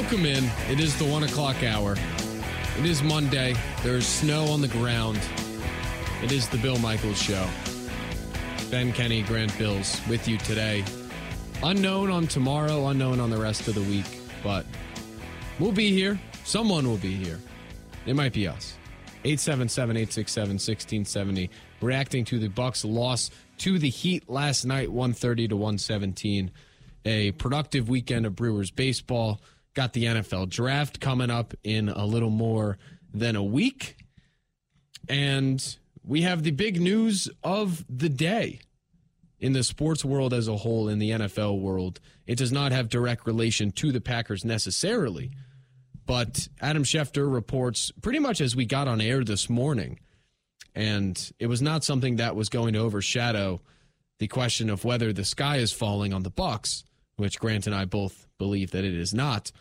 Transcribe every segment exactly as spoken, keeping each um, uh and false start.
Welcome in. It is the one o'clock hour. It is Monday. There is snow on the ground. It is the Bill Michaels Show. Ben Kenny, Grant Bills with you today. Unknown on tomorrow, unknown on the rest of the week, but we'll be here. Someone will be here. It might be us. eight seven seven, eight six seven, one six seven zero. Reacting to the Bucks' loss to the Heat last night, one thirty to one seventeen. A productive weekend of Brewers baseball. Got the N F L draft coming up in a little more than a week. And we have the big news of the day in the sports world as a whole, in the N F L world. It does not have direct relation to the Packers necessarily, but Adam Schefter reports pretty much as we got on air this morning, and it was not something that was going to overshadow the question of whether the sky is falling on the Bucks, which Grant and I both believe that it is not.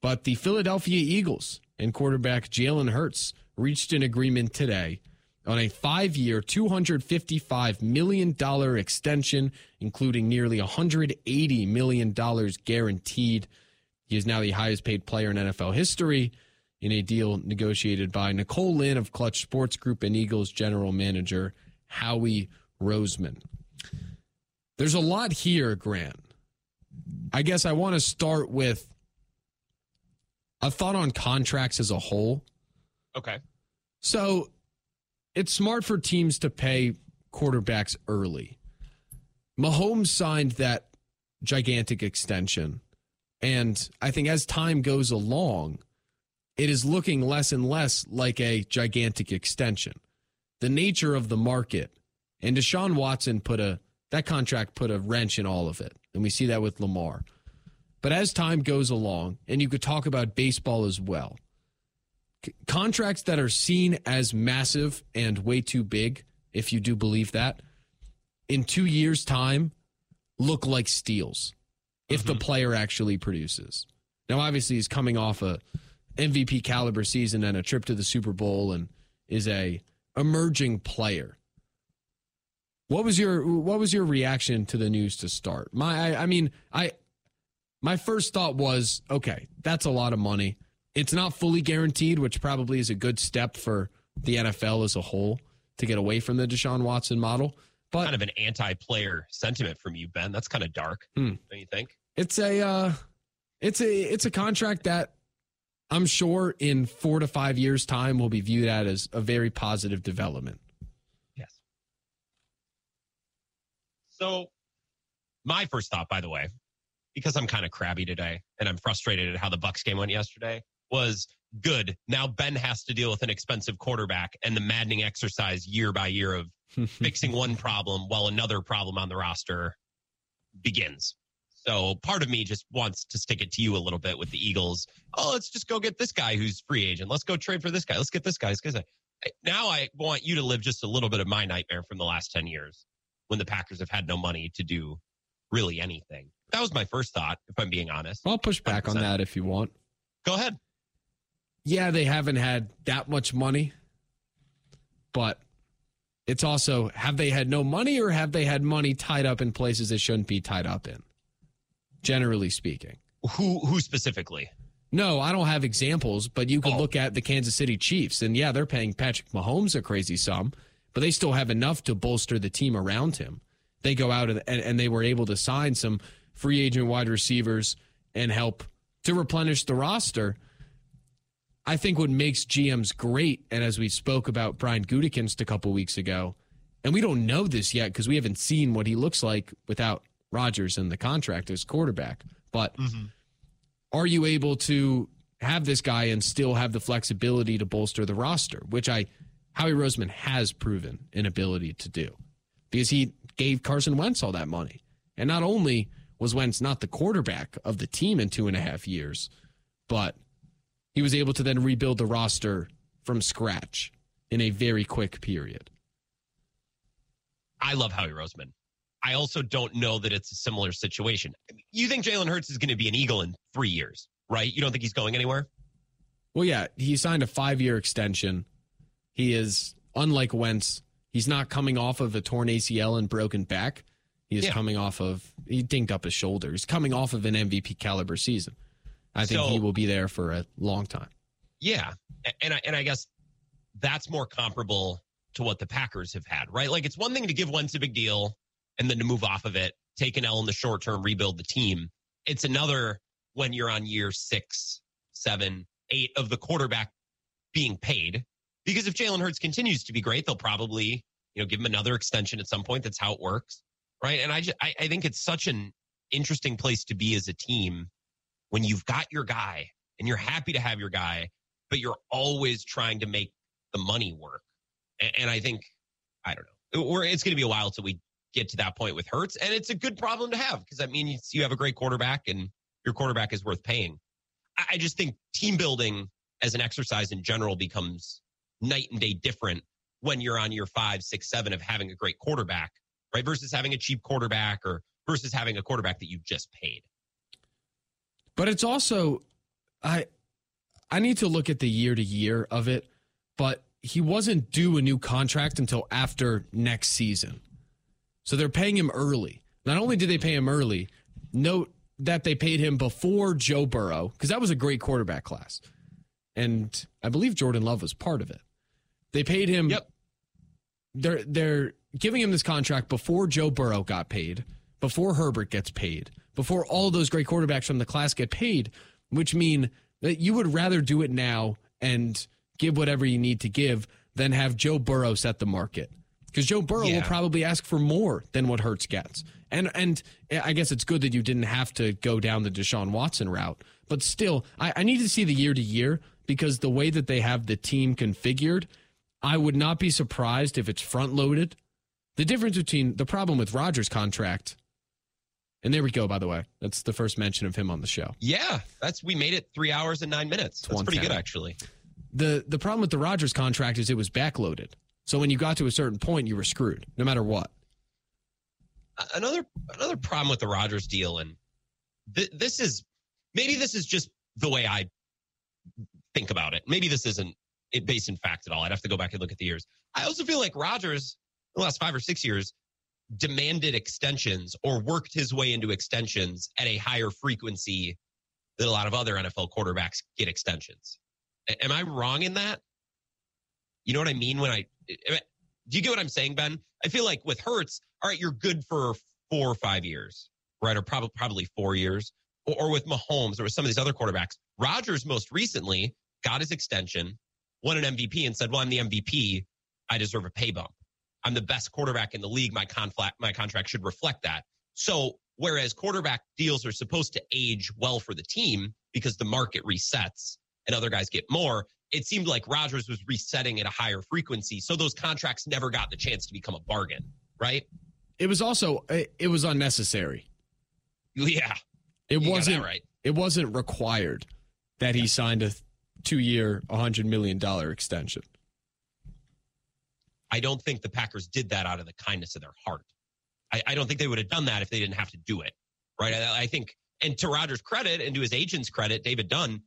But the Philadelphia Eagles and quarterback Jalen Hurts reached an agreement today on a five-year, two hundred fifty-five million dollars extension, including nearly one hundred eighty million dollars guaranteed. He is now the highest-paid player in N F L history in a deal negotiated by Nicole Lynn of Clutch Sports Group and Eagles general manager Howie Roseman. There's a lot here, Grant. I guess I want to start with a thought on contracts as a whole. Okay. So it's smart for teams to pay quarterbacks early. Mahomes signed that gigantic extension. And I think as time goes along, it is looking less and less like a gigantic extension. The nature of the market, and Deshaun Watson put a, that contract put a wrench in all of it. And we see that with Lamar. But as time goes along, and you could talk about baseball as well, c- contracts that are seen as massive and way too big, if you do believe that, in two years' time, look like steals. If the player actually produces. Now, obviously, he's coming off a M V P caliber season and a trip to the Super Bowl and is a emerging player. What was your what was your reaction to the news to start? My I, I mean, I my first thought was, okay, that's a lot of money. It's not fully guaranteed, which probably is a good step for the N F L as a whole to get away from the Deshaun Watson model. But kind of an anti-player sentiment from you, Ben. That's kind of dark, hmm. don't you think? It's a, uh, it's a, it's a contract that I'm sure in four to five years' time will be viewed at as a very positive development. Yes. So, my first thought, by the way, because I'm kind of crabby today and I'm frustrated at how the Bucks game went yesterday, was good. Now Ben has to deal with an expensive quarterback and the maddening exercise year by year of fixing one problem while another problem on the roster begins. So part of me just wants to stick it to you a little bit with the Eagles. Oh, let's just go get this guy who's free agent. Let's go trade for this guy. Let's get this guy. Let's get this guy. Now I want you to live just a little bit of my nightmare from the last ten years when the Packers have had no money to do really anything. That was my first thought, if I'm being honest. I'll push back one hundred percent on that if you want. Go ahead. Yeah, they haven't had that much money, but it's also, have they had no money or have they had money tied up in places it shouldn't be tied up in, generally speaking? Who who specifically? No, I don't have examples, but you can oh. look at the Kansas City Chiefs, and yeah, they're paying Patrick Mahomes a crazy sum, but they still have enough to bolster the team around him. They go out and, and they were able to sign some free agent wide receivers and help to replenish the roster. I think what makes G Ms great, and as we spoke about Brian Gutekunst a couple weeks ago, and we don't know this yet because we haven't seen what he looks like without Rodgers and the contract as quarterback, but mm-hmm. are you able to have this guy and still have the flexibility to bolster the roster, which I Howie Roseman has proven an ability to do because he gave Carson Wentz all that money. And not only was Wentz not the quarterback of the team in two and a half years, but he was able to then rebuild the roster from scratch in a very quick period. I love Howie Roseman. I also don't know that it's a similar situation. You think Jalen Hurts is going to be an Eagle in three years, right? You don't think he's going anywhere? Well, yeah, he signed a five-year extension. He is, unlike Wentz, he's not coming off of a torn A C L and broken back. He is yeah. coming off of, he dinged up his shoulder. He's coming off of an M V P caliber season. I think so, he will be there for a long time. Yeah. And I, and I guess that's more comparable to what the Packers have had, right? Like, it's one thing to give Wentz a big deal and then to move off of it, take an L in the short term, rebuild the team. It's another when you're on year six, seven, eight of the quarterback being paid. Because if Jalen Hurts continues to be great, they'll probably, you know, give him another extension at some point. That's how it works, right? And I, just, I, I think it's such an interesting place to be as a team when you've got your guy and you're happy to have your guy, but you're always trying to make the money work. And, and I think, I don't know, we're, it's going to be a while till we get to that point with Hurts. And it's a good problem to have because that means you have a great quarterback and your quarterback is worth paying. I, I just think team building as an exercise in general becomes night and day different when you're on year five, six, seven of having a great quarterback, right? Versus having a cheap quarterback or versus having a quarterback that you just paid. But it's also, I I need to look at the year-to-year of it, but he wasn't due a new contract until after next season. So they're paying him early. Not only did they pay him early, note that they paid him before Joe Burrow, because that was a great quarterback class. And I believe Jordan Love was part of it. They paid him. Yep. They're, they're giving him this contract before Joe Burrow got paid, before Herbert gets paid, before all those great quarterbacks from the class get paid, which mean that you would rather do it now and give whatever you need to give than have Joe Burrow set the market. Because Joe Burrow yeah. will probably ask for more than what Hurts gets. And and I guess it's good that you didn't have to go down the Deshaun Watson route. But still, I, I need to see the year-to-year because the way that they have the team configured, I would not be surprised if it's front-loaded. The difference between the problem with Rodgers' contract, and there we go, by the way. That's the first mention of him on the show. Yeah, that's we made it three hours and nine minutes. That's pretty good, actually. The the problem with the Rodgers contract is it was backloaded. So when you got to a certain point, you were screwed, no matter what. Another another problem with the Rodgers deal, and th- this is, maybe this is just the way I think about it. Maybe this isn't it based in fact at all. I'd have to go back and look at the years. I also feel like Rodgers, the last five or six years, demanded extensions or worked his way into extensions at a higher frequency than a lot of other N F L quarterbacks get extensions. A- am I wrong in that? You know what I mean when I... Do you get what I'm saying, Ben? I feel like with Hurts, all right, you're good for four or five years, right? Or probably probably four years. Or, or with Mahomes or with some of these other quarterbacks. Rodgers most recently got his extension, won an M V P, and said, well, I'm the M V P. I deserve a pay bump. I'm the best quarterback in the league. My conflict, my contract should reflect that. So whereas quarterback deals are supposed to age well for the team because the market resets and other guys get more, it seemed like Rodgers was resetting at a higher frequency. So those contracts never got the chance to become a bargain, right? It was also, it was unnecessary. Yeah. It wasn't, right. It wasn't required that he yeah. signed a two-year, one hundred million dollars extension. I don't think the Packers did that out of the kindness of their heart. I, I don't think they would have done that if they didn't have to do it, right? I, I think, and to Rodgers' credit and to his agent's credit, David Dunn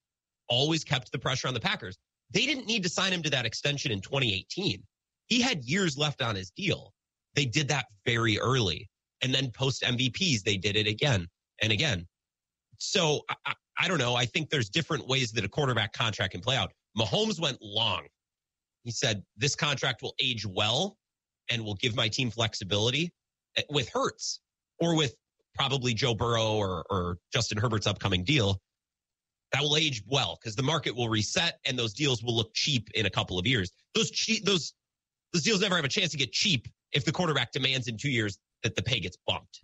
always kept the pressure on the Packers. They didn't need to sign him to that extension in twenty eighteen. He had years left on his deal. They did that very early. And then post M V Ps, they did it again and again. So I, I don't know. I think there's different ways that a quarterback contract can play out. Mahomes went long. He said, this contract will age well and will give my team flexibility. With Hurts or with probably Joe Burrow or, or Justin Herbert's upcoming deal, that will age well because the market will reset and those deals will look cheap in a couple of years. Those che- those those deals never have a chance to get cheap if the quarterback demands in two years that the pay gets bumped.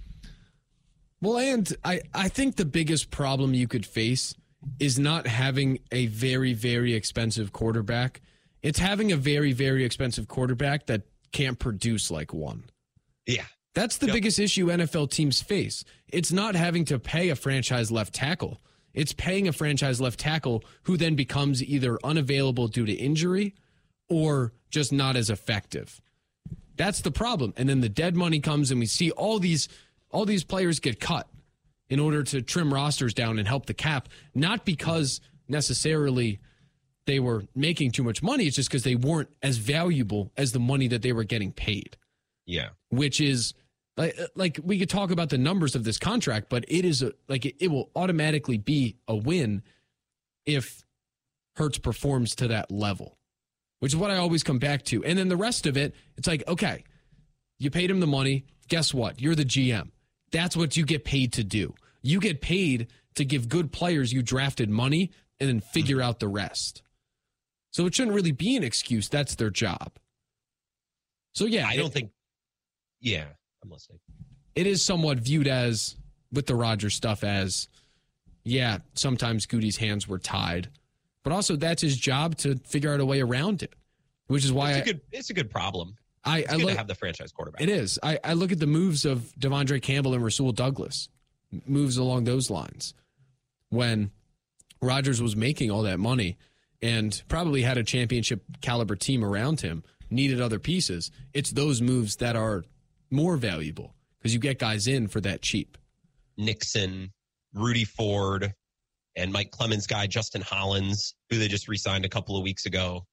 Well, and I, I think the biggest problem you could face is not having a very, very expensive quarterback. It's having a very, very expensive quarterback that can't produce like one. Yeah. That's the yep. biggest issue N F L teams face. It's not having to pay a franchise left tackle. It's paying a franchise left tackle who then becomes either unavailable due to injury or just not as effective. That's the problem. And then the dead money comes and we see all these all these players get cut in order to trim rosters down and help the cap, not because necessarily they were making too much money. It's just because they weren't as valuable as the money that they were getting paid. Yeah. Which is... Like, like we could talk about the numbers of this contract, but it is a, like it, it will automatically be a win if Hurts performs to that level, which is what I always come back to. And then the rest of it, it's like, okay, you paid him the money. Guess what? You're the G M. That's what you get paid to do. You get paid to give good players you drafted money and then figure out the rest. So it shouldn't really be an excuse. That's their job. So, yeah. I don't it, think. Yeah, I'm listening. It is somewhat viewed as, with the Rodgers stuff, as, yeah, sometimes Goody's hands were tied. But also, that's his job to figure out a way around it, which is why. It's a good, I, it's a good problem. I, it's I good look, to have the franchise quarterback. It is. I, I look at the moves of Devondre Campbell and Rasul Douglas, moves along those lines, when Rodgers was making all that money and probably had a championship caliber team around him, needed other pieces. It's those moves that are more valuable because you get guys in for that cheap. Nixon, Rudy Ford, and Mike Clemens' guy, Justin Hollins, who they just re-signed a couple of weeks ago.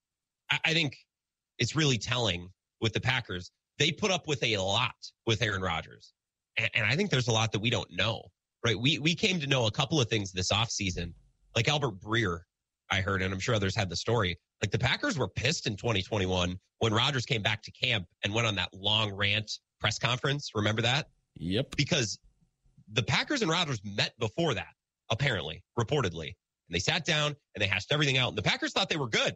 I, I think it's really telling with the Packers. They put up with a lot with Aaron Rodgers. And, and I think there's a lot that we don't know, right? We, we came to know a couple of things this offseason, like Albert Breer, I heard, and I'm sure others had the story. Like the Packers were pissed in twenty twenty-one when Rodgers came back to camp and went on that long rant press conference. Remember that? Yep. Because the Packers and Rodgers met before that, apparently, reportedly. And they sat down and they hashed everything out. And the Packers thought they were good.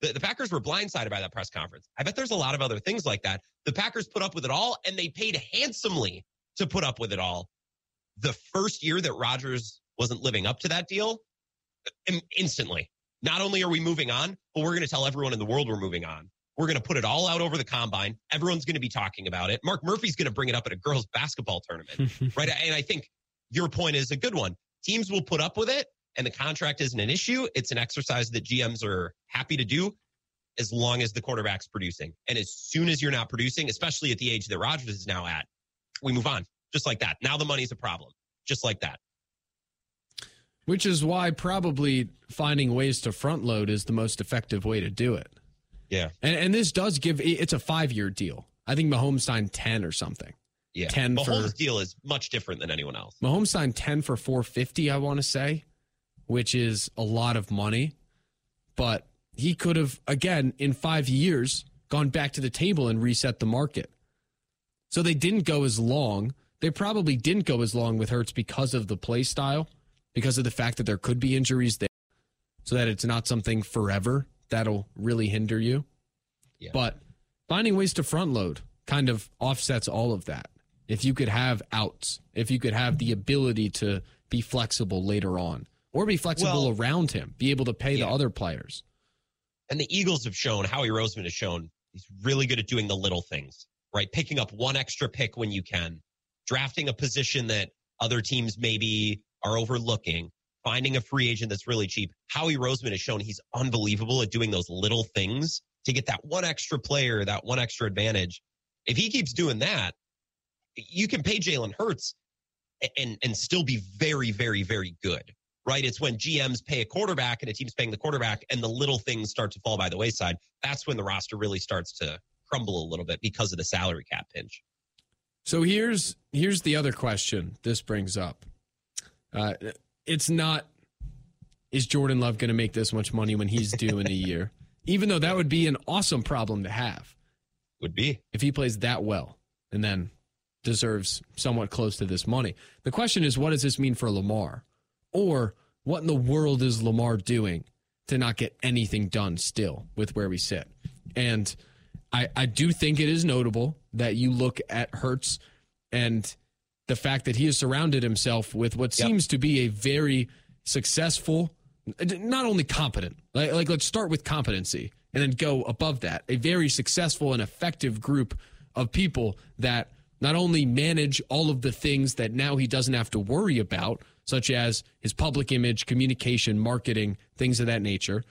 The, the Packers were blindsided by that press conference. I bet there's a lot of other things like that. The Packers put up with it all, and they paid handsomely to put up with it all. The first year that Rodgers wasn't living up to that deal, instantly. Not only are we moving on, but we're going to tell everyone in the world we're moving on. We're going to put it all out over the combine. Everyone's going to be talking about it. Mark Murphy's going to bring it up at a girls' basketball tournament, right? And I think your point is a good one. Teams will put up with it, and the contract isn't an issue. It's an exercise that G Ms are happy to do as long as the quarterback's producing. And as soon as you're not producing, especially at the age that Rodgers is now at, we move on just like that. Now the money's a problem, just like that. Which is why probably finding ways to front load is the most effective way to do it. Yeah. And, and this does give, it's a five-year deal. I think Mahomes signed ten or something. Yeah. ten Mahomes' for, deal is much different than anyone else. Mahomes signed ten for four hundred fifty, I want to say, which is a lot of money. But he could have, again, in five years, gone back to the table and reset the market. So they didn't go as long. They probably didn't go as long with Hurts because of the play style, because of the fact that there could be injuries there, so that it's not something forever that'll really hinder you. Yeah. But finding ways to front load kind of offsets all of that. If you could have outs, if you could have the ability to be flexible later on or be flexible well, around him, be able to pay yeah. the other players. And the Eagles have shown, Howie Roseman has shown, he's really good at doing the little things, right? Picking up one extra pick when you can, drafting a position that other teams maybe are overlooking, finding a free agent that's really cheap. Howie Roseman has shown he's unbelievable at doing those little things to get that one extra player, that one extra advantage. If he keeps doing that, you can pay Jalen Hurts and, and still be very, very, very good, right? It's when G Ms pay a quarterback and a team's paying the quarterback and the little things start to fall by the wayside. That's when the roster really starts to crumble a little bit because of the salary cap pinch. So here's here's the other question this brings up. Uh, it's not, is Jordan Love going to make this much money when he's due in a year? Even though that would be an awesome problem to have. Would be. If he plays that well and then deserves somewhat close to this money. The question is, what does this mean for Lamar? Or what in the world is Lamar doing to not get anything done still with where we sit? And I, I do think it is notable that you look at Hurts and the fact that he has surrounded himself with what yep. seems to be a very successful, not only competent, like, like let's start with competency and then go above that, a very successful and effective group of people that not only manage all of the things that now he doesn't have to worry about, such as his public image, communication, marketing, things of that nature,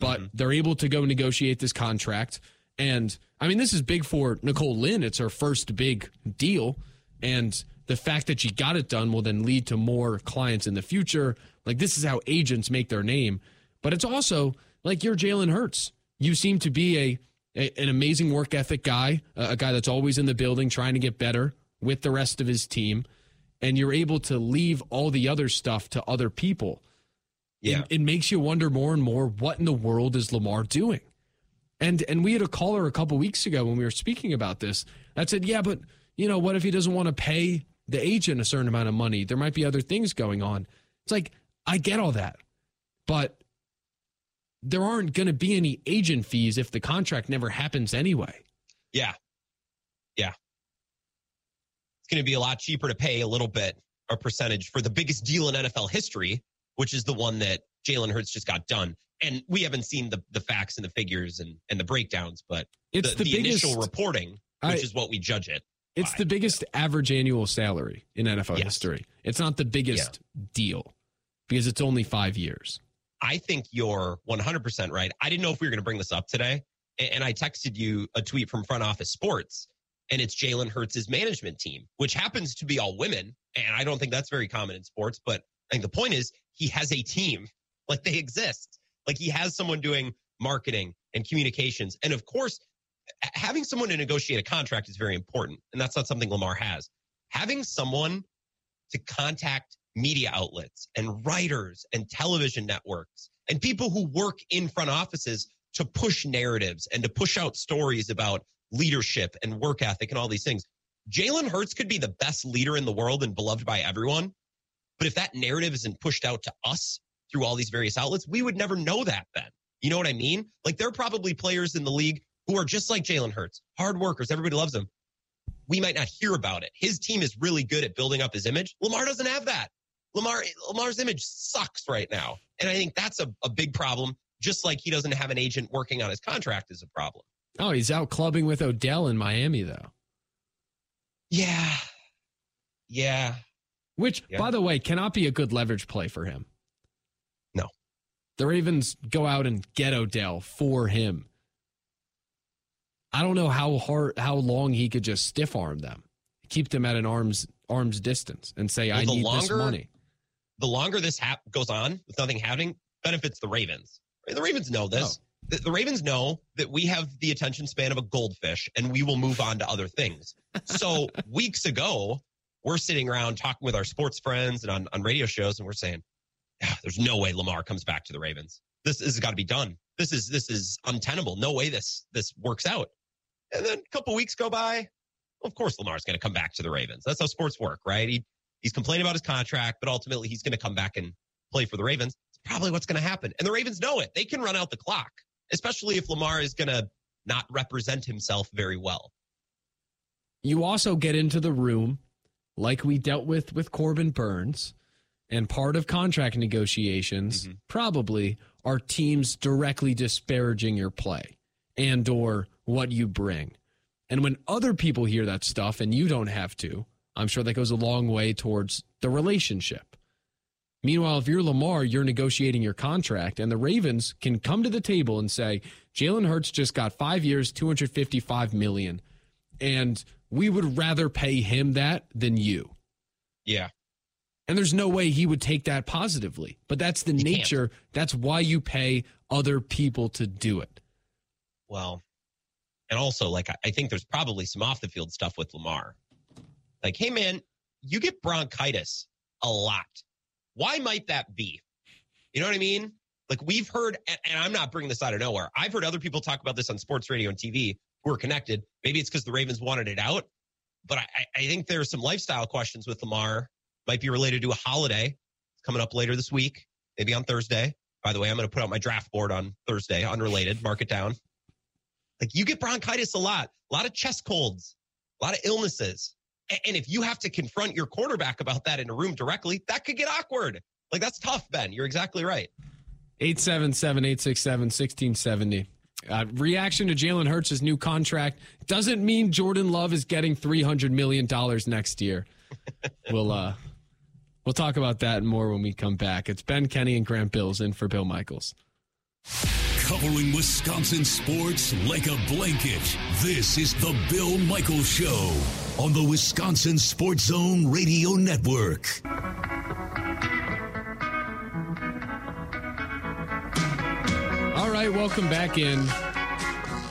but mm-hmm. they're able to go negotiate this contract. And I mean, this is big for Nicole Lynn. It's her first big deal. And the fact that she got it done will then lead to more clients in the future. Like, this is how agents make their name. But it's also, like, you're Jalen Hurts. You seem to be a, a an amazing work ethic guy, a guy that's always in the building trying to get better with the rest of his team. And you're able to leave all the other stuff to other people. Yeah. It, it makes you wonder more and more, what in the world is Lamar doing? And and we had a caller a couple weeks ago when we were speaking about this that said, yeah, but, you know, what if he doesn't want to pay the agent a certain amount of money? There might be other things going on. It's like, I get all that, but there aren't going to be any agent fees if the contract never happens anyway. Yeah. Yeah. It's going to be a lot cheaper to pay a little bit, a percentage, for the biggest deal in N F L history, which is the one that Jalen Hurts just got done. And we haven't seen the, the facts and the figures and, and the breakdowns, but it's the, the, the biggest, initial reporting, which I, is what we judge it. It's by. the biggest yeah. average annual salary in N F L yes. history. It's not the biggest yeah. deal because it's only five years. I think you're one hundred percent right. I didn't know if we were going to bring this up today. And I texted you a tweet from Front Office Sports, and it's Jalen Hurts' management team, which happens to be all women. And I don't think that's very common in sports, but I think the point is he has a team. Like, they exist. Like, he has someone doing marketing and communications. And of course, having someone to negotiate a contract is very important. And that's not something Lamar has. Having someone to contact media outlets and writers and television networks and people who work in front offices to push narratives and to push out stories about leadership and work ethic and all these things. Jalen Hurts could be the best leader in the world and beloved by everyone. But if that narrative isn't pushed out to us through all these various outlets, we would never know that then. You know what I mean? Like, there are probably players in the league who are just like Jalen Hurts, hard workers. Everybody loves him. We might not hear about it. His team is really good at building up his image. Lamar doesn't have that. Lamar, Lamar's image sucks right now. And I think that's a, a big problem. Just like he doesn't have an agent working on his contract is a problem. Oh, he's out clubbing with Odell in Miami, though. Yeah. Yeah. Which, yeah. by the way, cannot be a good leverage play for him. No. The Ravens go out and get Odell for him. I don't know how hard, how long he could just stiff arm them, keep them at an arm's arm's distance, and say, well, I need longer, this money. The longer this hap- goes on with nothing happening, benefits the Ravens. The Ravens know this. Oh. The, the Ravens know that we have the attention span of a goldfish, and we will move on to other things. So weeks ago, we're sitting around talking with our sports friends and on, on radio shows, and we're saying, there's no way Lamar comes back to the Ravens. This, this has got to be done. This is this is untenable. No way this this works out. And then a couple weeks go by. Of course, Lamar's going to come back to the Ravens. That's how sports work, right? He he's complaining about his contract, but ultimately he's going to come back and play for the Ravens. It's probably what's going to happen. And the Ravens know it. They can run out the clock, especially if Lamar is going to not represent himself very well. You also get into the room like we dealt with with Corbin Burns. And part of contract negotiations mm-hmm. probably are teams directly disparaging your play and or what you bring. And when other people hear that stuff and you don't have to, I'm sure that goes a long way towards the relationship. Meanwhile, if you're Lamar, you're negotiating your contract, and the Ravens can come to the table and say, Jalen Hurts just got five years, two hundred fifty-five million dollars, and we would rather pay him that than you. Yeah. And there's no way he would take that positively. But that's the he nature. Can't. That's why you pay other people to do it. Well, and also, like, I think there's probably some off-the-field stuff with Lamar. Like, hey, man, you get bronchitis a lot. Why might that be? You know what I mean? Like, we've heard, and I'm not bringing this out of nowhere, I've heard other people talk about this on sports radio and T V who are connected. Maybe it's because the Ravens wanted it out. But I, I think there's some lifestyle questions with Lamar. Might be related to a holiday coming up later this week, maybe on Thursday. By the way, I'm going to put out my draft board on Thursday, unrelated, mark it down. Like, you get bronchitis a lot, a lot of chest colds, a lot of illnesses. And if you have to confront your quarterback about that in a room directly, that could get awkward. Like, that's tough, Ben. You're exactly right. eight seven seven, eight six seven, one six seven zero. Uh, reaction to Jalen Hurts' new contract doesn't mean Jordan Love is getting three hundred million dollars next year. We'll, uh, We'll talk about that and more when we come back. It's Ben Kenny and Grant Bills in for Bill Michaels. Covering Wisconsin sports like a blanket, this is the Bill Michaels Show on the Wisconsin Sports Zone Radio Network. All right, welcome back in.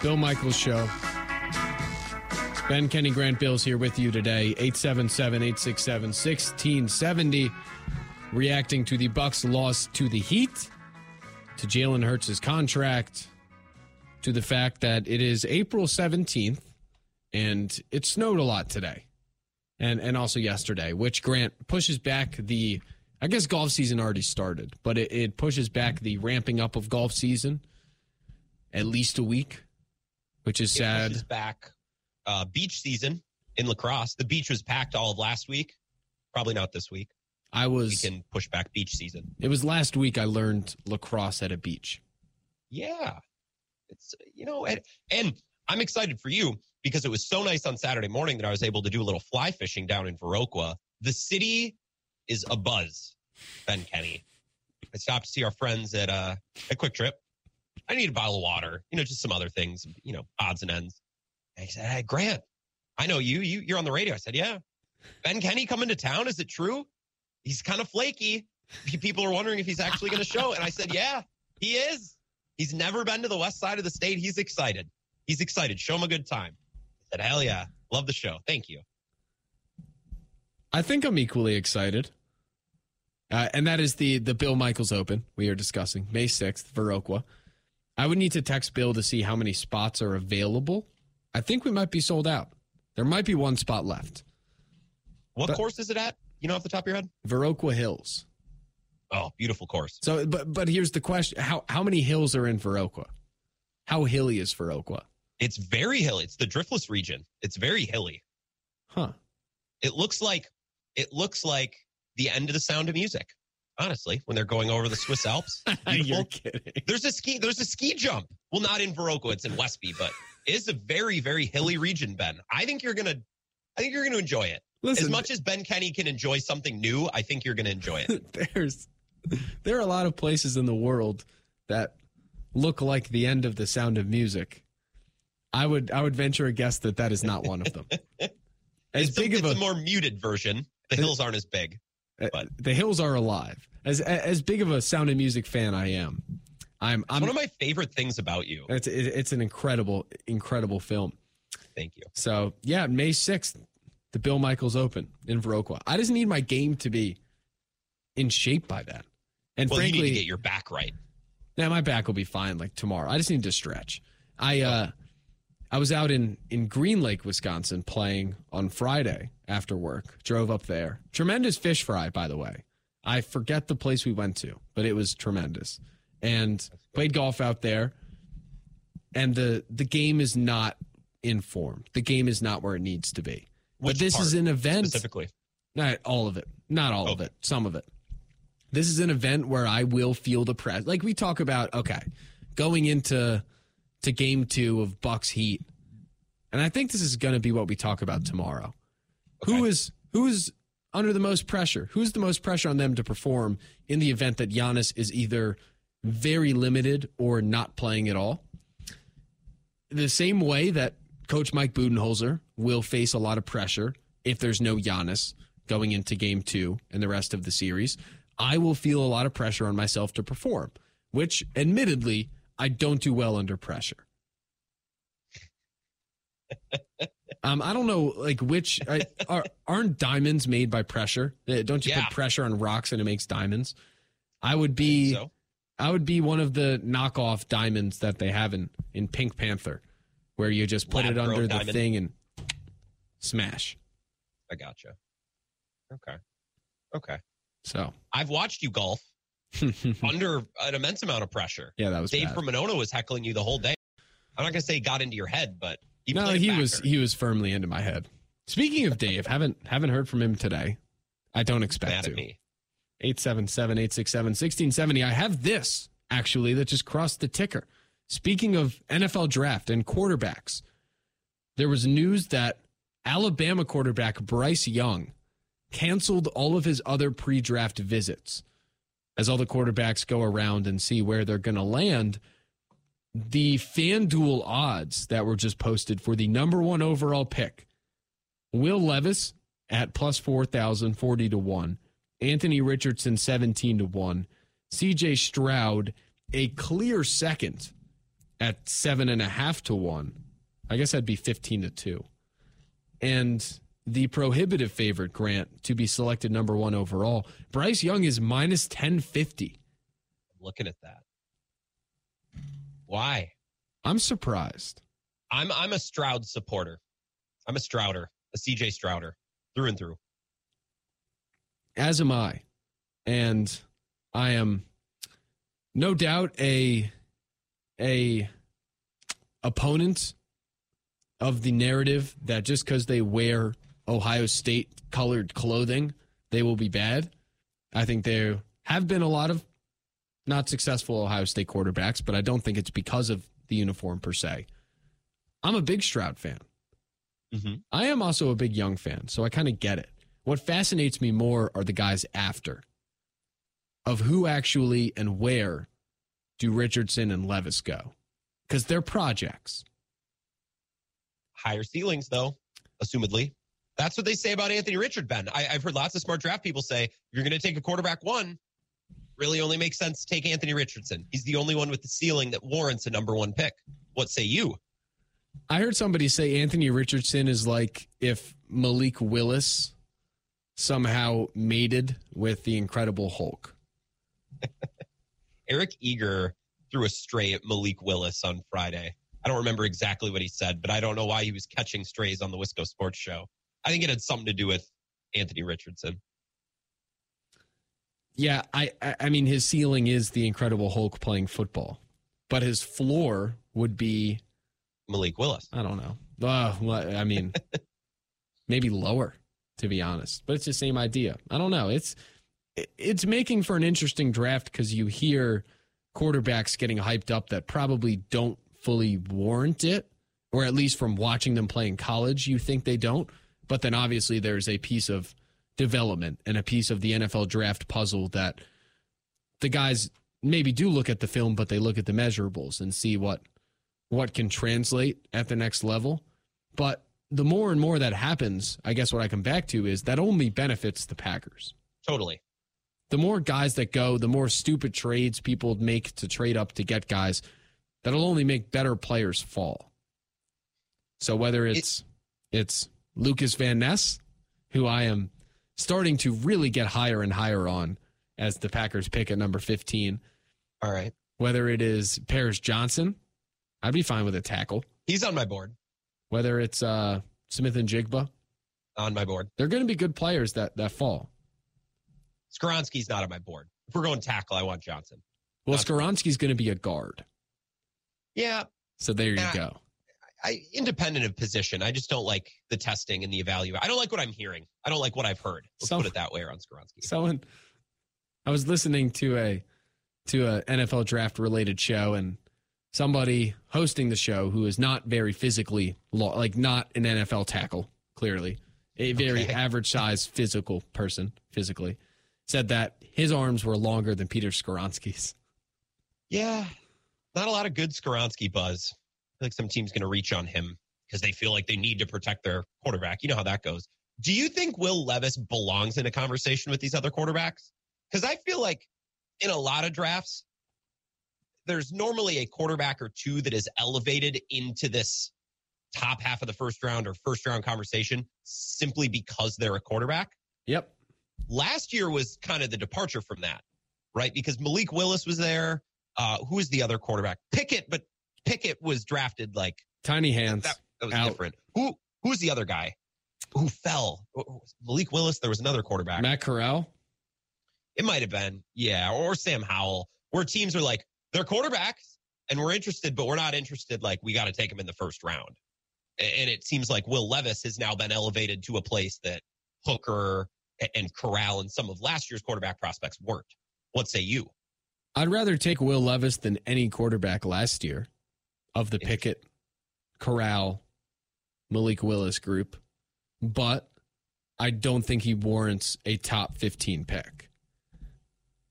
Bill Michaels Show. Ben Kenny, Grant Bills here with you today, eight seven seven, eight six seven, one six seven zero. reacting to the Bucs' loss to the Heat, to Jalen Hurts' contract, to the fact that it is April seventeenth and it snowed a lot today and, and also yesterday, which, Grant, pushes back the, I guess golf season already started, but it, it pushes back the ramping up of golf season at least a week, which is sad. It pushes back uh, beach season in lacrosse. The beach was packed all of last week. Probably not this week. I was. We can push back beach season. It was last week I learned lacrosse at a beach. Yeah. It's, you know, and, and I'm excited for you because it was so nice on Saturday morning that I was able to do a little fly fishing down in Viroqua. The city is abuzz, Ben Kenny. I stopped to see our friends at uh, a Quick Trip. I need a bottle of water, you know, just some other things, you know, odds and ends. And he said, "Hey, Grant, I know you. you. You're on the radio." I said, "Yeah. Ben Kenny coming to town, is it true? He's kind of flaky. People are wondering if he's actually going to show." And I said, "Yeah, he is. He's never been to the west side of the state. He's excited. He's excited. Show him a good time." I said, "Hell yeah. Love the show. Thank you." I think I'm equally excited. Uh, and that is the the Bill Michaels Open we are discussing, May sixth, Viroqua. I would need to text Bill to see how many spots are available. I think we might be sold out. There might be one spot left. What but, course is it at? You know off the top of your head? Viroqua Hills. Oh, beautiful course. So, but but here's the question: how how many hills are in Viroqua? How hilly is Viroqua? It's very hilly. It's the Driftless region. It's very hilly. Huh. It looks like it looks like the end of The Sound of Music. Honestly, when they're going over the Swiss Alps. You're kidding. There's a ski. There's a ski jump. Well, not in Viroqua. It's in Westby, but it is a very very hilly region, Ben. I think you're gonna. I think you're gonna enjoy it. Listen, as much as Ben Kenny can enjoy something new, I think you're gonna enjoy it. There's. There are a lot of places in the world that look like the end of The Sound of Music. I would I would venture a guess that that is not one of them. As it's big a, of a, it's a more muted version. The it, hills aren't as big. But. The hills are alive. As as big of a Sound of Music fan I am, I'm. I'm one of my favorite things about you. It's it, it's an incredible incredible film. Thank you. So yeah, May sixth, the Bill Michaels Open in Viroqua. I just need my game to be in shape by that. And well, frankly, you need to get your back right. Now my back will be fine like tomorrow. I just need to stretch. I uh, I was out in, in Green Lake, Wisconsin playing on Friday after work. Drove up there. Tremendous fish fry, by the way. I forget the place we went to, but it was tremendous. And played golf out there. And the, the game is not in form. The game is not where it needs to be. Which but this part, is an event. Specifically? Not all of it. Not all okay. of it. Some of it. This is an event where I will feel the press. Like we talk about, okay, going into to game two of Bucks Heat, and I think this is going to be what we talk about tomorrow. Okay. Who is who is under the most pressure? Who's the most pressure on them to perform in the event that Giannis is either very limited or not playing at all? The same way that Coach Mike Budenholzer will face a lot of pressure if there's no Giannis going into game two and the rest of the series. I will feel a lot of pressure on myself to perform, which, admittedly, I don't do well under pressure. um, I don't know, like, which... I, are, aren't diamonds made by pressure? Don't you yeah. put pressure on rocks and it makes diamonds? I would be... I, so. I would be one of the knockoff diamonds that they have in, in Pink Panther, where you just put Lab it under the diamond. Thing and smash. I gotcha. Okay. Okay. So I've watched you golf under an immense amount of pressure. Yeah, that was Dave bad. From Monona was heckling you the whole day. I'm not gonna say he got into your head, but he no, he backer. was he was firmly into my head. Speaking of Dave, haven't haven't heard from him today. I don't expect to. eight seven seven, eight six seven, one six seven zero. I have this actually that just crossed the ticker. Speaking of N F L draft and quarterbacks, there was news that Alabama quarterback Bryce Young canceled all of his other pre-draft visits. As all the quarterbacks go around and see where they're going to land, the FanDuel odds that were just posted for the number one overall pick, Will Levis at plus four thousand, forty to one, Anthony Richardson, seventeen to one, C J Stroud, a clear second at seven and a half to one. I guess that'd be fifteen to two. And the prohibitive favorite, Grant, to be selected number one overall. Bryce Young is minus ten fifty. I'm looking at that. Why? I'm surprised. I'm I'm a Stroud supporter. I'm a Strouder, a C J Strouder, through and through. As am I. And I am no doubt a a opponent of the narrative that just because they wear Ohio State colored clothing, they will be bad. I think there have been a lot of not successful Ohio State quarterbacks, but I don't think it's because of the uniform per se. I'm a big Stroud fan. Mm-hmm. I am also a big Young fan, so I kind of get it. What fascinates me more are the guys after, of who actually and where do Richardson and Levis go, because they're projects. Higher ceilings, though, assumedly. That's what they say about Anthony Richard, Ben. I, I've heard lots of smart draft people say, if you're going to take a quarterback one, really only makes sense to take Anthony Richardson. He's the only one with the ceiling that warrants a number one pick. What say you? I heard somebody say Anthony Richardson is like if Malik Willis somehow mated with the Incredible Hulk. Eric Eager threw a stray at Malik Willis on Friday. I don't remember exactly what he said, but I don't know why he was catching strays on the Wisco Sports Show. I think it had something to do with Anthony Richardson. Yeah, I, I mean, his ceiling is the Incredible Hulk playing football, but his floor would be Malik Willis. I don't know. Uh, well, I mean, maybe lower, to be honest, but it's the same idea. I don't know. It's it's making for an interesting draft because you hear quarterbacks getting hyped up that probably don't fully warrant it, or at least from watching them play in college, you think they don't. But then obviously there's a piece of development and a piece of the N F L draft puzzle that the guys maybe do look at the film, but they look at the measurables and see what what can translate at the next level. But the more and more that happens, I guess what I come back to is that only benefits the Packers. Totally. The more guys that go, the more stupid trades people make to trade up to get guys, that'll only make better players fall. So whether it's it, it's Lucas Van Ness, who I am starting to really get higher and higher on as the Packers pick at number fifteen. All right. Whether it is Paris Johnson, I'd be fine with a tackle. He's on my board. Whether it's uh, Smith and Jigba. On my board. They're going to be good players that, that fall. Skoronski's not on my board. If we're going tackle, I want Johnson. Well, not Skoronski's going to be a guard. Yeah. So there you I, go. I, independent of position. I just don't like the testing and the evaluation. I don't like what I'm hearing. I don't like what I've heard. Let's someone, put it that way around Skoronski. Someone, I was listening to a to a N F L draft related show, and somebody hosting the show who is not very physically, law, like not an N F L tackle, clearly, a very okay. average size physical person, physically, said that his arms were longer than Peter Skoronski's. Yeah. Not a lot of good Skoronski buzz. I feel like some team's going to reach on him because they feel like they need to protect their quarterback. You know how that goes. Do you think Will Levis belongs in a conversation with these other quarterbacks? Because I feel like in a lot of drafts, there's normally a quarterback or two that is elevated into this top half of the first round or first round conversation simply because they're a quarterback. Yep. Last year was kind of the departure from that, right? Because Malik Willis was there. Uh, who is the other quarterback? Pickett, but Pickett was drafted like tiny hands. That, that was out. Different. Who who's the other guy who fell? Malik Willis. There was another quarterback. Matt Corral. It might have been, yeah, or Sam Howell. Where teams are like they're quarterbacks and we're interested, but we're not interested. Like we got to take them in the first round. And it seems like Will Levis has now been elevated to a place that Hooker and Corral and some of last year's quarterback prospects weren't. What say you? I'd rather take Will Levis than any quarterback last year of the Pickett, Corral, Malik Willis group, but I don't think he warrants a top fifteen pick.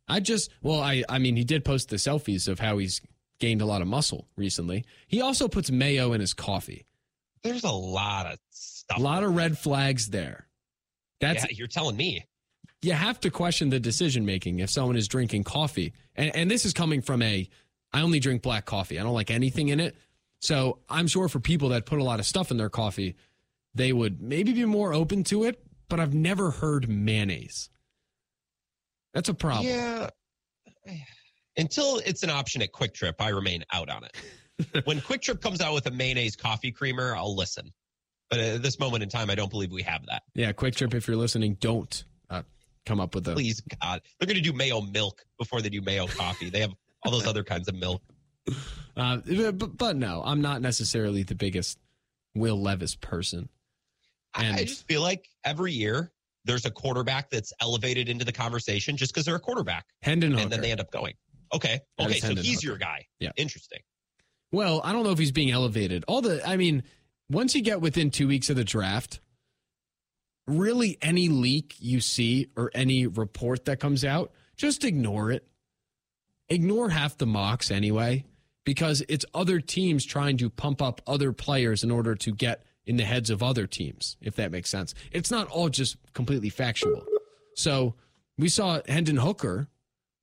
I just, well, I, I mean, he did post the selfies of how he's gained a lot of muscle recently. He also puts mayo in his coffee. There's a lot of stuff. A lot of red flags there. That's, yeah, you're telling me. You have to question the decision-making if someone is drinking coffee. And, and this is coming from a, I only drink black coffee. I don't like anything in it. So I'm sure for people that put a lot of stuff in their coffee, they would maybe be more open to it, but I've never heard mayonnaise. That's a problem. Yeah. Until it's an option at Quick Trip, I remain out on it. When Quick Trip comes out with a mayonnaise coffee creamer, I'll listen. But at this moment in time, I don't believe we have that. Yeah, Quick Trip, if you're listening, don't uh, come up with a... Please, God. They're going to do mayo milk before they do mayo coffee. They have all those other kinds of milk. Uh, but, but no, I'm not necessarily the biggest Will Levis person. And I just feel like every year there's a quarterback that's elevated into the conversation just because they're a quarterback. Hendon Hooker. And then they end up going. Okay. Okay, so he's your guy. Yeah. Interesting. Well, I don't know if he's being elevated. All the, I mean... Once you get within two weeks of the draft, really any leak you see or any report that comes out, just ignore it. Ignore half the mocks anyway, because it's other teams trying to pump up other players in order to get in the heads of other teams, if that makes sense. It's not all just completely factual. So we saw Hendon Hooker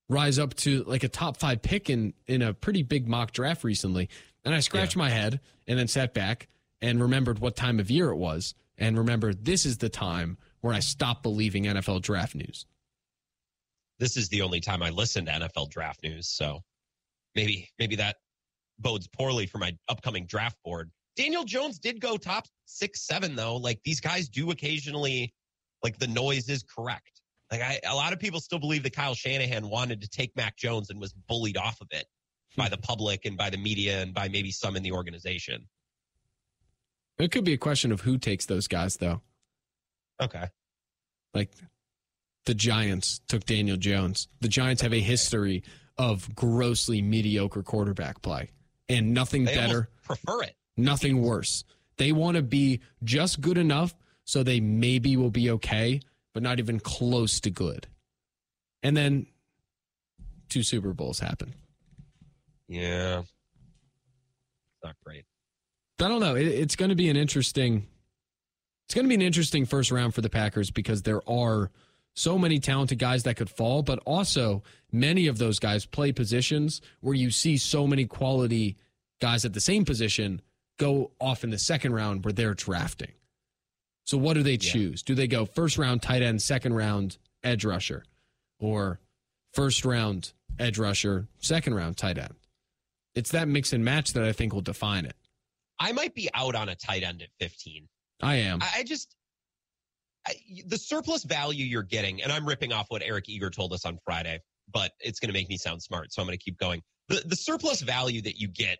rise up to like a top five pick in, in a pretty big mock draft recently. And I scratched yeah. my head and then sat back and remembered what time of year it was, and remembered this is the time where I stopped believing N F L draft news. This is the only time I listen to N F L draft news, so maybe maybe that bodes poorly for my upcoming draft board. Daniel Jones did go top six, seven, though. Like, these guys do occasionally, like, the noise is correct. Like, I, a lot of people still believe that Kyle Shanahan wanted to take Mac Jones and was bullied off of it by the public and by the media and by maybe some in the organization. It could be a question of who takes those guys, though. Okay. Like, the Giants took Daniel Jones. The Giants have a history of grossly mediocre quarterback play. And nothing they better. Prefer it. Nothing worse. They want to be just good enough so they maybe will be okay, but not even close to good. And then two Super Bowls happen. Yeah. Not great. I don't know. It, it's going to be an interesting, it's going to be an interesting first round for the Packers, because there are so many talented guys that could fall, but also many of those guys play positions where you see so many quality guys at the same position go off in the second round where they're drafting. So what do they choose? Yeah. Do they go first round tight end, second round edge rusher, or first round edge rusher, second round tight end? It's that mix and match that I think will define it. I might be out on a tight end at fifteen. I am. I just, I, the surplus value you're getting, and I'm ripping off what Eric Eager told us on Friday, but it's going to make me sound smart, so I'm going to keep going. The, the surplus value that you get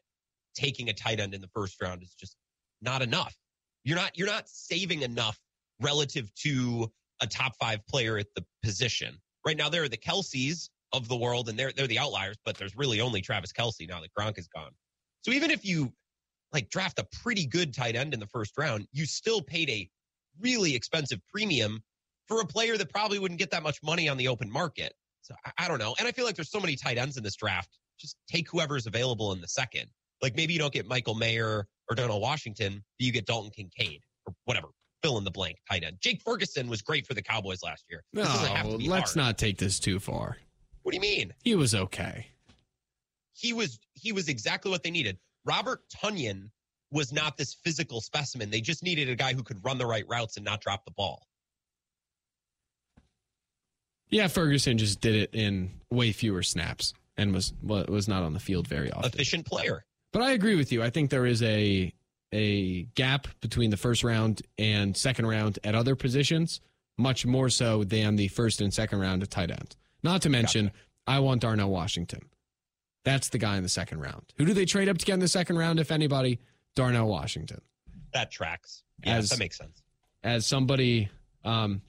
taking a tight end in the first round is just not enough. You're not, you're not saving enough relative to a top five player at the position. Right now, there are the Kelseys of the world, and they're, they're the outliers, but there's really only Travis Kelce now that Gronk is gone. So even if you... like draft a pretty good tight end in the first round, you still paid a really expensive premium for a player that probably wouldn't get that much money on the open market. So I, I don't know. And I feel like there's so many tight ends in this draft. Just take whoever's available in the second. Like, maybe you don't get Michael Mayer or Darnell Washington, but you get Dalton Kincaid or whatever. Fill in the blank tight end. Jake Ferguson was great for the Cowboys last year. No, let's hard. not take this too far. What do you mean? He was okay. He was, he was exactly what they needed. Robert Tonyan was not this physical specimen. They just needed a guy who could run the right routes and not drop the ball. Yeah, Ferguson just did it in way fewer snaps and was was not on the field very often. Efficient player. But I agree with you. I think there is a a gap between the first round and second round at other positions, much more so than the first and second round at tight end. Not to mention, gotcha. I want Darnell Washington. That's the guy in the second round. Who do they trade up to get in the second round, if anybody? Darnell Washington. That tracks. Yeah, as, that makes sense. As somebody, um,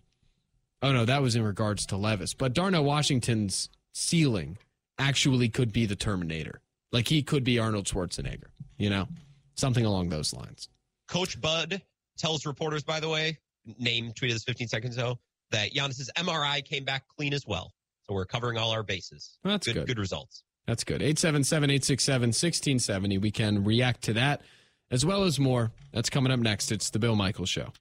oh no, that was in regards to Levis. But Darnell Washington's ceiling actually could be the Terminator. Like, he could be Arnold Schwarzenegger, you know? Something along those lines. Coach Bud tells reporters, by the way, name tweeted this fifteen seconds ago, that Giannis's M R I came back clean as well. So we're covering all our bases. Well, that's good, good. Good results. That's good. eight seven seven, eight six seven, one six seven zero. We can react to that as well as more. That's coming up next. It's the Bill Michaels Show.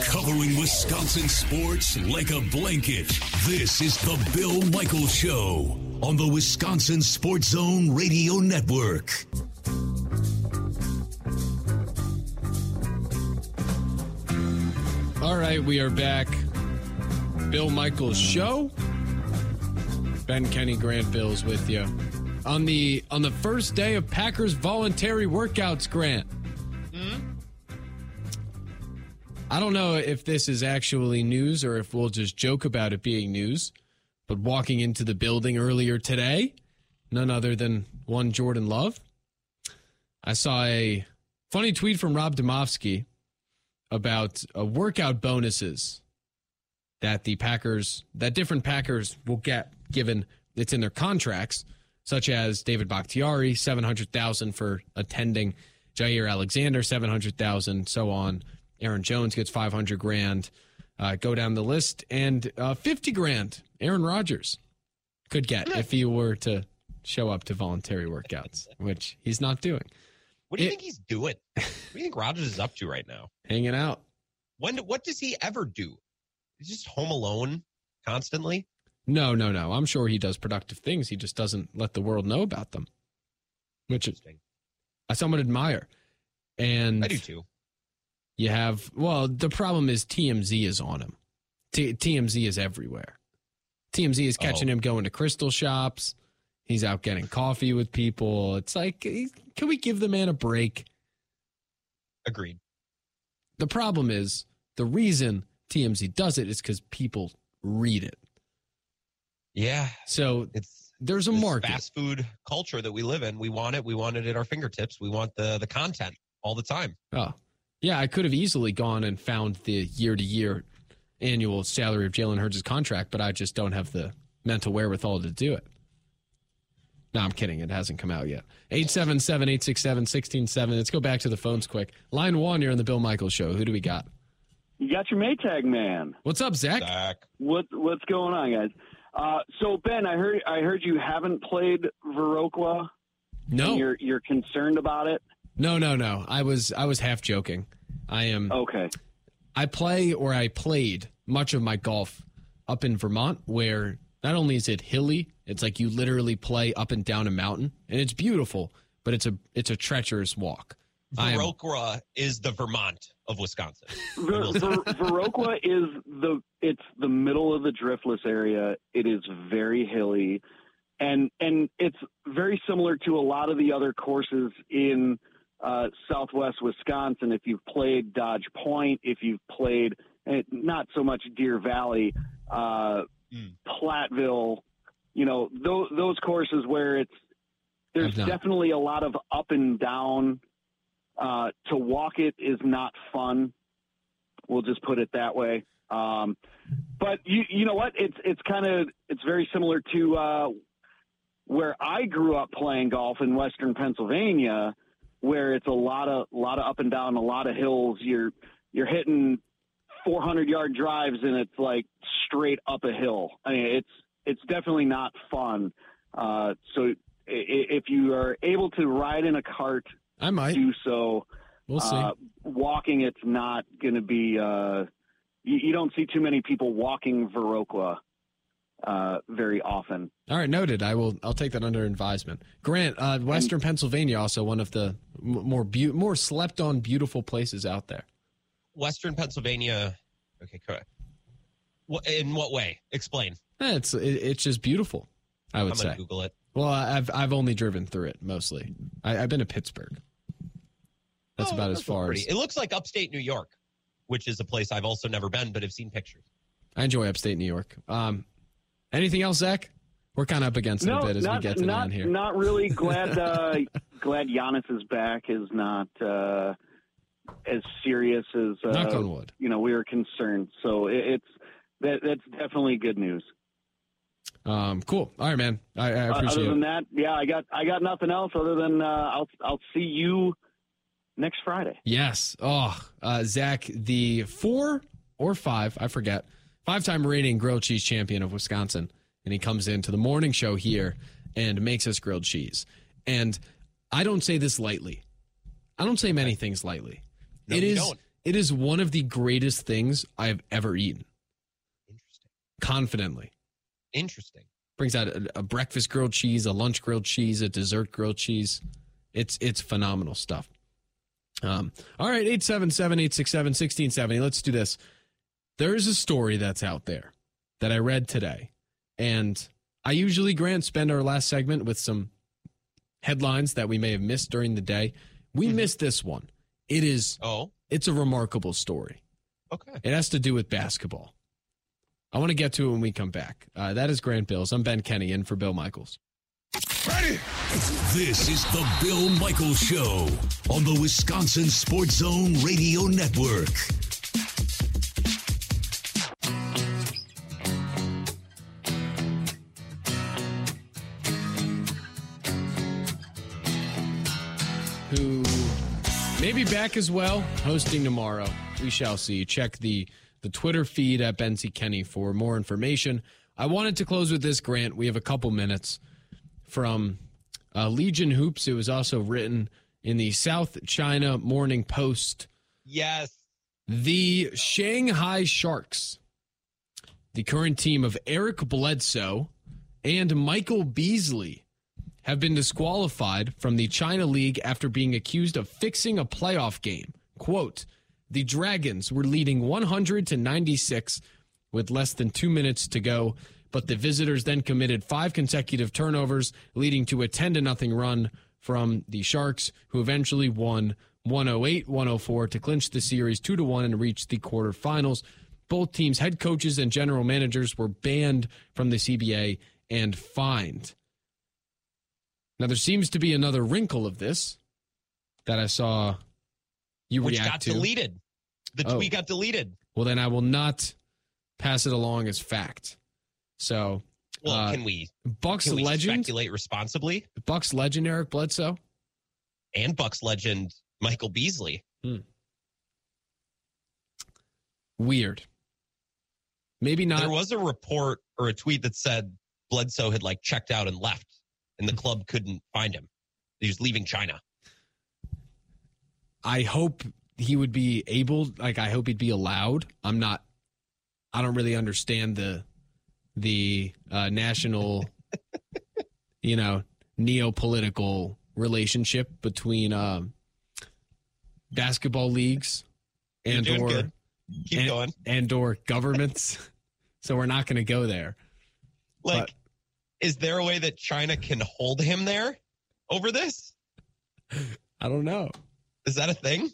Covering Wisconsin sports like a blanket, this is the Bill Michaels Show on the Wisconsin Sports Zone Radio Network. All right, we are back. Bill Michaels Show. Ben Kenny, Grant Bills with you. On the on the first day of Packers voluntary workouts, Grant. Mm-hmm. I don't know if this is actually news or if we'll just joke about it being news, but walking into the building earlier today, none other than one Jordan Love, I saw a funny tweet from Rob Domofsky about uh, workout bonuses that the Packers, that different Packers will get given it's in their contracts, such as David Bakhtiari, seven hundred thousand dollars for attending, Jair Alexander, seven hundred thousand dollars, so on. Aaron Jones gets five hundred grand. Uh, go down the list, and uh, fifty grand Aaron Rodgers could get if he were to show up to voluntary workouts, which he's not doing. What do you it, think he's doing? What do you think Rodgers is up to right now? Hanging out. When? What does he ever do? He's just home alone constantly? No, no, no. I'm sure he does productive things. He just doesn't let the world know about them, which is I somewhat admire. And I do too. You have, well, the problem is T M Z is on him. T- TMZ is everywhere. T M Z is catching oh. him going to crystal shops. He's out getting coffee with people. It's like, can we give the man a break? Agreed. The problem is, the reason T M Z does it is because people read it. Yeah. So it's there's a market. Fast food culture that we live in. We want it. We want it at our fingertips. We want the the content all the time. Oh. Yeah, I could have easily gone and found the year-to-year annual salary of Jalen Hurts' contract, but I just don't have the mental wherewithal to do it. No, I'm kidding. It hasn't come out yet. eight seven seven, eight six seven, one six seven. Let's go back to the phones quick. Line one, you're on the Bill Michaels Show. Who do we got? You got your Maytag man. What's up, Zach? Zach. What, what's going on, guys? Uh, so, Ben, I heard I heard you haven't played Viroqua. No. You're, you're concerned about it? No, no, no. I was I was half joking. I am okay. I play or I played much of my golf up in Vermont, where not only is it hilly, it's like you literally play up and down a mountain, and it's beautiful, but it's a it's a treacherous walk. Viroqua is the Vermont of Wisconsin. Ver, Ver, Viroqua is the it's the middle of the driftless area. It is very hilly, and and it's very similar to a lot of the other courses in Uh, Southwest Wisconsin. If you've played Dodge Point, if you've played uh, not so much Deer Valley, uh, mm. Platteville, you know, those, those courses where it's there's definitely a lot of up and down. Uh, to walk it is not fun. We'll just put it that way. Um, but you you know what? It's it's kind of it's very similar to uh, where I grew up playing golf in Western Pennsylvania, where it's a lot of lot of up and down, a lot of hills. You're you're hitting four hundred yard drives, and it's like straight up a hill. I mean, it's it's definitely not fun. Uh, so if you are able to ride in a cart, I might do so. We'll see. Uh, walking, it's not going to be. Uh, you, you don't see too many people walking Viroqua uh very often. All right, noted. I will I'll take that under advisement. Grant, uh Western and, Pennsylvania also one of the more be- more slept on beautiful places out there. Western Pennsylvania. Okay, correct. What, in what way? Explain. Eh, it's it, it's just beautiful, I would I'm say. I'm going to Google it. Well, I've I've only driven through it mostly. I I've been to Pittsburgh. That's oh, about as far pretty. as. It looks like upstate New York, which is a place I've also never been but have seen pictures. I enjoy upstate New York. Um Anything else, Zach? We're kind of up against it no, a bit as not, we get to the end here. Not really. Glad uh, glad Giannis is back is not uh, as serious as uh, Knock on wood. You know, we were concerned. So it, it's that, that's definitely good news. Um, cool. All right, man. I, I appreciate it. Uh, other than it. that, yeah, I got I got nothing else other than uh, I'll I'll see you next Friday. Yes. Oh, uh, Zach, the four or five, I forget. Five-time reigning grilled cheese champion of Wisconsin, and he comes into the morning show here and makes us grilled cheese. And I don't say this lightly. I don't say many things lightly. No, it is don't. It is one of the greatest things I've ever eaten. Interesting. Confidently. Interesting. Brings out a, a breakfast grilled cheese, a lunch grilled cheese, a dessert grilled cheese. It's it's phenomenal stuff. Um. All right, eight seven seven, eight six seven, one six seven zero. Let's do this. there is a story that's out there that I read today. And I usually, Grant, spend our last segment with some headlines that we may have missed during the day. We mm-hmm. missed this one. It is, oh, it's a remarkable story. Okay. It has to do with basketball. I want to get to it when we come back. Uh, that is Grant Bills. I'm Ben Kenny in for Bill Michaels. Ready? This is the Bill Michaels Show on the Wisconsin Sports Zone Radio Network. Who may be back as well, hosting tomorrow. We shall see. Check the, the Twitter feed at Ben C. Kenny for more information. I wanted to close with this, Grant. We have a couple minutes from uh, Legion Hoops. It was also written in the South China Morning Post. Yes. The Shanghai Sharks, the current team of Eric Bledsoe and Michael Beasley, have been disqualified from the China League after being accused of fixing a playoff game. Quote, the Dragons were leading one hundred to ninety-six with less than two minutes to go, but the visitors then committed five consecutive turnovers, leading to a ten to nothing run from the Sharks, who eventually won one oh eight to one oh four to clinch the series two to one and reach the quarterfinals. Both teams' head coaches and general managers were banned from the C B A and fined. Now, there seems to be another wrinkle of this that I saw you Which react to. Which got deleted. The oh. tweet got deleted. Well, then I will not pass it along as fact. So, well, uh, can we Bucks can we legend speculate responsibly? Bucks legend Eric Bledsoe and Bucks legend Michael Beasley. Hmm. Weird. Maybe not. There was a report or a tweet that said Bledsoe had like checked out and left, and the club couldn't find him. He was leaving China. I hope he would be able. Like, I hope he'd be allowed. I'm not. I don't really understand the. the uh, national, you know, neo-political relationship between um, basketball leagues and or, Keep and, going. and or governments. So we're not going to go there. Like, but, is there a way that China can hold him there over this? I don't know. Is that a thing?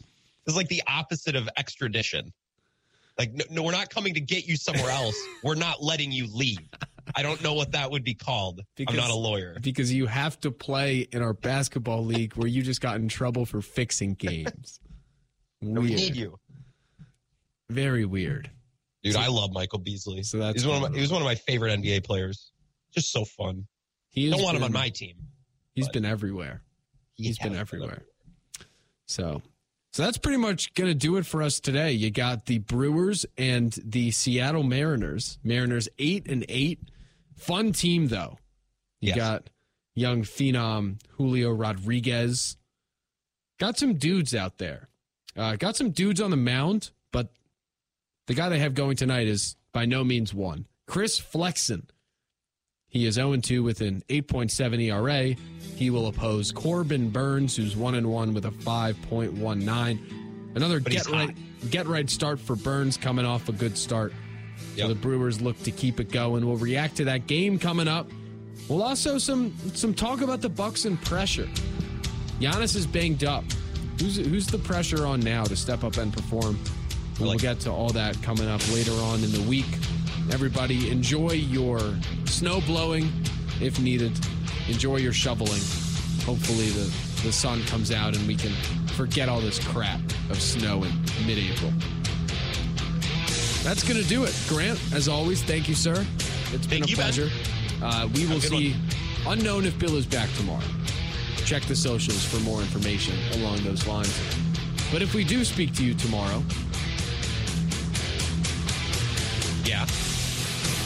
It's like the opposite of extradition. Like, no, no, we're not coming to get you somewhere else. We're not letting you leave. I don't know what that would be called. Because, I'm not a lawyer. Because you have to play in our basketball league where you just got in trouble for fixing games. Weird. We need you. Very weird. Dude, so, I love Michael Beasley. So that's he's one of my, he was one of my favorite N B A players. Just so fun. He don't been, want him on my team. He's been everywhere. He's been everywhere. Been everywhere. So... So that's pretty much going to do it for us today. You got the Brewers and the Seattle Mariners. Mariners eight and eight. Fun team, though. You yes. got young phenom Julio Rodriguez. Got some dudes out there. Uh, got some dudes on the mound, but the guy they have going tonight is by no means one. Chris Flexen. He is oh and two with an eight point seven E R A. He will oppose Corbin Burns, who's one and one with a five point one nine. Another get right, get right start for Burns, coming off a good start. Yep. So the Brewers look to keep it going. We'll react to that game coming up. We'll also some some talk about the Bucks and pressure. Giannis is banged up. Who's who's the pressure on now to step up and perform? We'll like get to all that coming up later on in the week. Everybody, enjoy your snow blowing if needed. Enjoy your shoveling. Hopefully the, the sun comes out and we can forget all this crap of snow in mid-April. That's going to do it. Grant, as always, thank you, sir. It's been thank a you, pleasure. Uh, we Have will see one. Unknown if Bill is back tomorrow. Check the socials for more information along those lines. But if we do speak to you tomorrow... Yeah.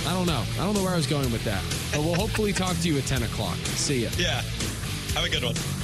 I don't know. I don't know where I was going with that. But we'll hopefully talk to you at ten o'clock. See ya. Yeah. Have a good one.